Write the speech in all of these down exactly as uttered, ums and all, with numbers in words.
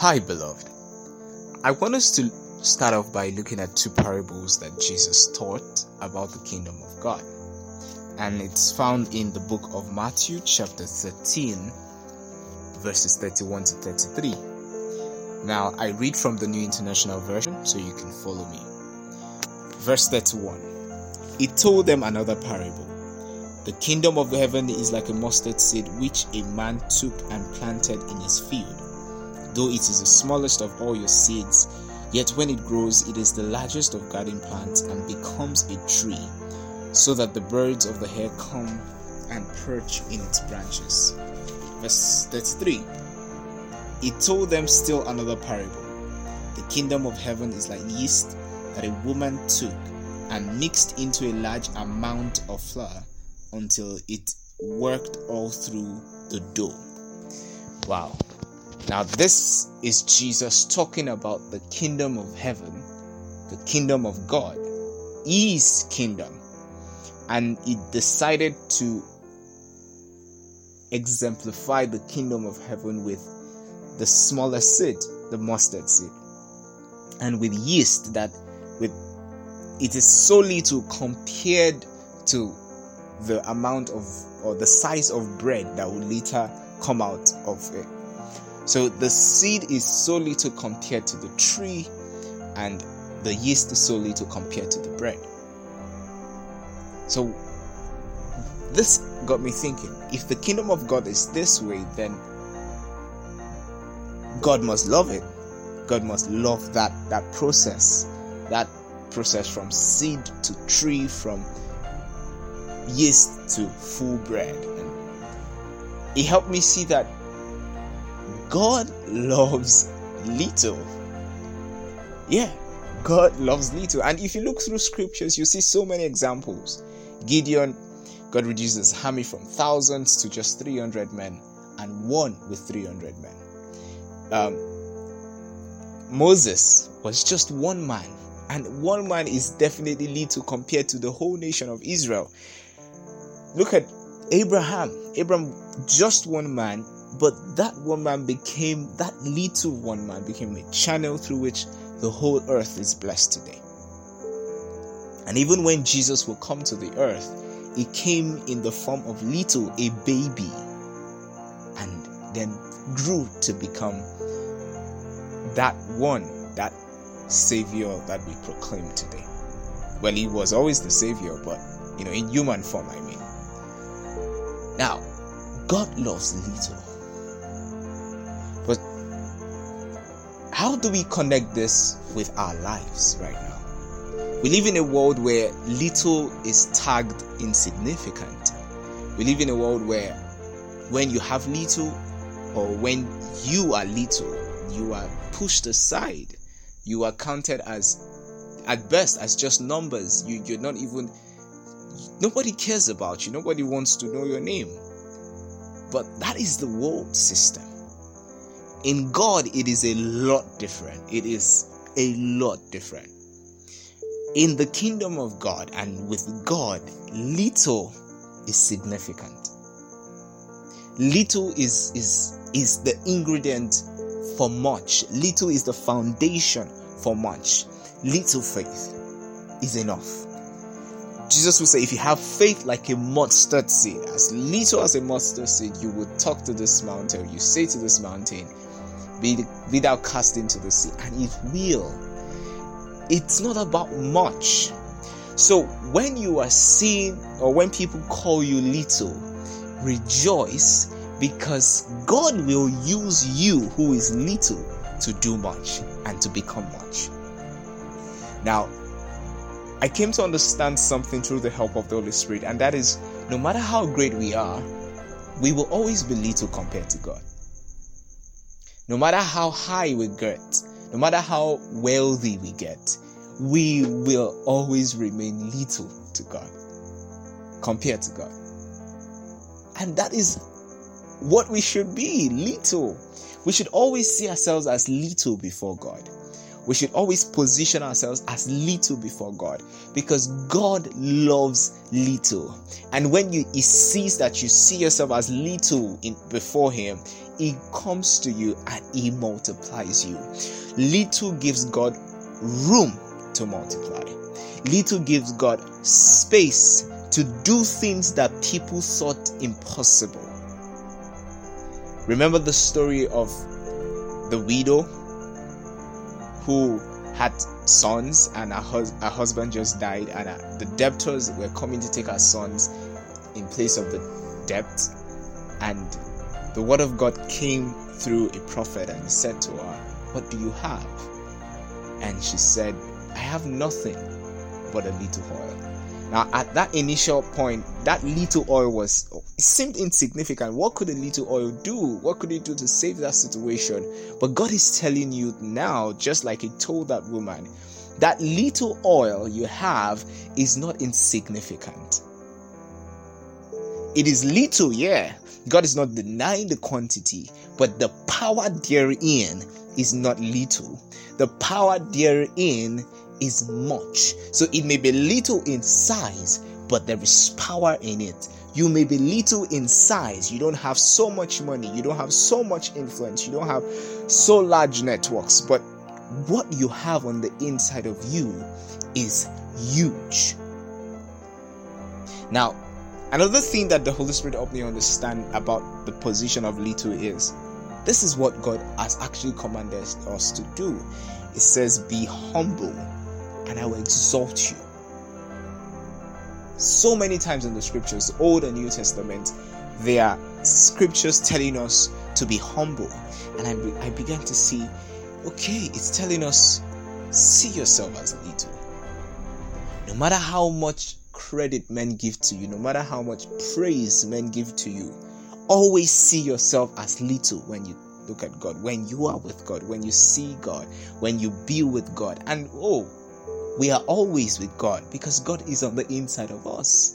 Hi, beloved. I want us to start off by looking at two parables that Jesus taught about the kingdom of God. And it's found in the book of Matthew, chapter thirteen, verses thirty-one to thirty-three. Now, I read from the New International Version, so you can follow me. Verse thirty-one. He told them another parable. The kingdom of heaven is like a mustard seed, which a man took and planted in his field. Though it is the smallest of all your seeds, yet when it grows, it is the largest of garden plants and becomes a tree, so that the birds of the air come and perch in its branches. Verse thirty-three. He told them still another parable. The kingdom of heaven is like yeast that a woman took and mixed into a large amount of flour until it worked all through the dough. Wow. Now, this is Jesus talking about the kingdom of heaven, the kingdom of God, his kingdom. And he decided to exemplify the kingdom of heaven with the smallest seed, the mustard seed. And with yeast, that with it is so little compared to the amount of, or the size of bread that will later come out of it. So the seed is so little compared to the tree, and the yeast is so little compared to the bread. So this got me thinking, if the kingdom of God is this way, then God must love it. God must love that, that process, that process from seed to tree, from yeast to full bread. And it helped me see that God loves little. Yeah, God loves little. And if you look through scriptures, you see so many examples. Gideon, God reduces his army from thousands to just three hundred men, and won with three hundred men. Um, Moses was just one man, and one man is definitely little compared to the whole nation of Israel. Look at Abraham. Abraham, just one man. But that one man became, that little one man became a channel through which the whole earth is blessed today. And even when Jesus will come to the earth, he came in the form of little, a baby, and then grew to become that one, that savior that we proclaim today. Well, he was always the savior, but, you know, in human form, I mean. Now, God loves little. But how do we connect this with our lives right now? We live in a world where little is tagged insignificant. We live in a world where when you have little, or when you are little, you are pushed aside. You are counted as, at best, as just numbers. You, you're not even, nobody cares about you. Nobody wants to know your name. But that is the world system. In God, it is a lot different. It is a lot different. In the kingdom of God and with God, little is significant. Little is, is, is the ingredient for much. Little is the foundation for much. Little faith is enough. Jesus will say, if you have faith like a mustard seed, as little as a mustard seed, you will talk to this mountain. You say to this mountain, be, be thou cast into the sea, and it will. It's not about much. So when you are seen, or when people call you little, rejoice, because God will use you who is little to do much and to become much. Now, I came to understand something through the help of the Holy Spirit, and that is, no matter how great we are, we will always be little compared to God. No matter how high we get, no matter how wealthy we get, we will always remain little to God, compared to God. And that is what we should be, little. We should always see ourselves as little before God. We should always position ourselves as little before God, because God loves little. And when you, he sees that you see yourself as little in, before him, he comes to you and he multiplies you. Little gives God room to multiply. Little gives God space to do things that people thought impossible. Remember the story of the widow who had sons, and her, hus- her husband just died, and her, the debtors were coming to take her sons in place of the debt, and the word of God came through a prophet and said to her, "What do you have?" And she said, "I have nothing but a little oil." Now, at that initial point, that little oil was it seemed insignificant. What could a little oil do? What could it do to save that situation? But God is telling you now, just like he told that woman, that little oil you have is not insignificant. It is little, yeah. God is not denying the quantity, but the power therein is not little. The power therein is much. So it may be little in size, but there is power in it. You may be little in size. You don't have so much money. You don't have so much influence. You don't have so large networks. But what you have on the inside of you is huge. Now, another thing that the Holy Spirit helped me understand about the position of little is, this is what God has actually commanded us to do. It says, "Be humble, and I will exalt you." So many times in the scriptures, Old and New Testament, there are scriptures telling us to be humble. And I, be, I began to see, okay, it's telling us, see yourself as little. No matter how much credit men give to you, no matter how much praise men give to you, always see yourself as little when you look at God, when you are with God, when you see God, when you be with God. And oh, we are always with God because God is on the inside of us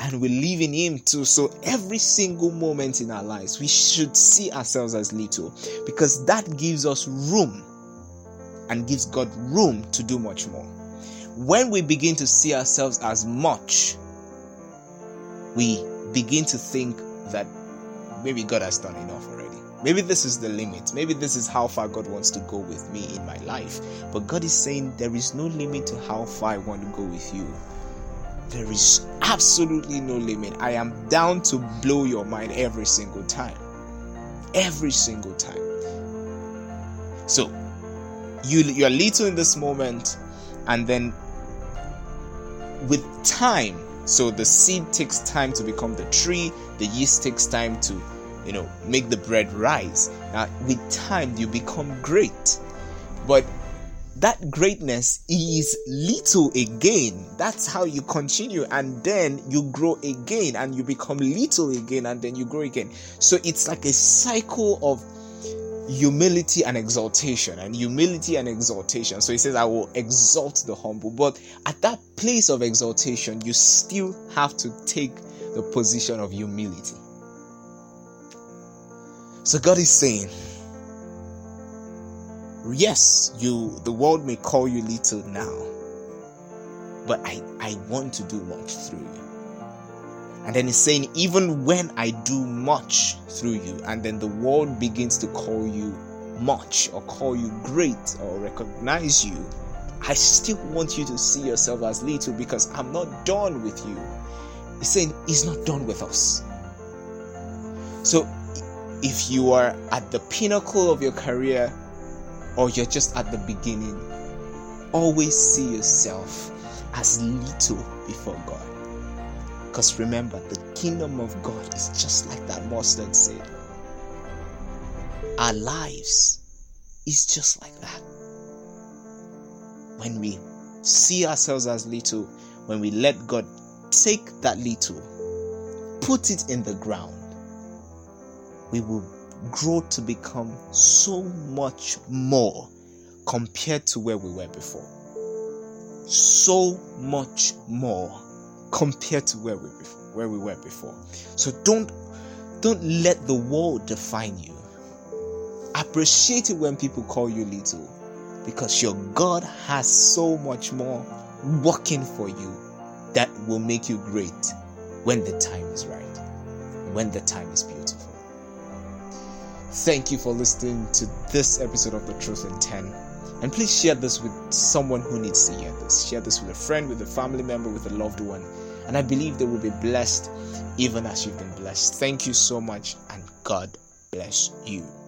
and we live in him too. So every single moment in our lives, we should see ourselves as little, because that gives us room and gives God room to do much more. When we begin to see ourselves as much, we begin to think that maybe God has done enough already. Maybe this is the limit. Maybe this is how far God wants to go with me in my life. But God is saying there is no limit to how far I want to go with you. There is absolutely no limit. I am down to blow your mind every single time. Every single time. So, you, you're little in this moment, and then with time, so the seed takes time to become the tree, the yeast takes time to, you know, make the bread rise. Now, with time, you become great. But that greatness is little again. That's how you continue. And then you grow again, and you become little again, and then you grow again. So it's like a cycle of humility and exaltation, and humility and exaltation. So he says, "I will exalt the humble." But at that place of exaltation, you still have to take the position of humility. So God is saying, yes, you, the world may call you little now, but I, I want to do much through you. And then he's saying, even when I do much through you, and then the world begins to call you much or call you great or recognize you, I still want you to see yourself as little, because I'm not done with you. He's saying he's not done with us. So if you are at the pinnacle of your career, or you're just at the beginning, always see yourself as little before God. Because remember, the kingdom of God is just like that mustard seed. Our lives is just like that. When we see ourselves as little, when we let God take that little, put it in the ground, we will grow to become so much more compared to where we were before. So much more compared to where we where we were before. So don't don't let the world define you. Appreciate it when people call you little, because your God has so much more working for you that will make you great when the time is right, when the time is beautiful. Thank you for listening to this episode of The Truth in ten. And please share this with someone who needs to hear this. Share this with a friend, with a family member, with a loved one. And I believe they will be blessed even as you've been blessed. Thank you so much, and God bless you.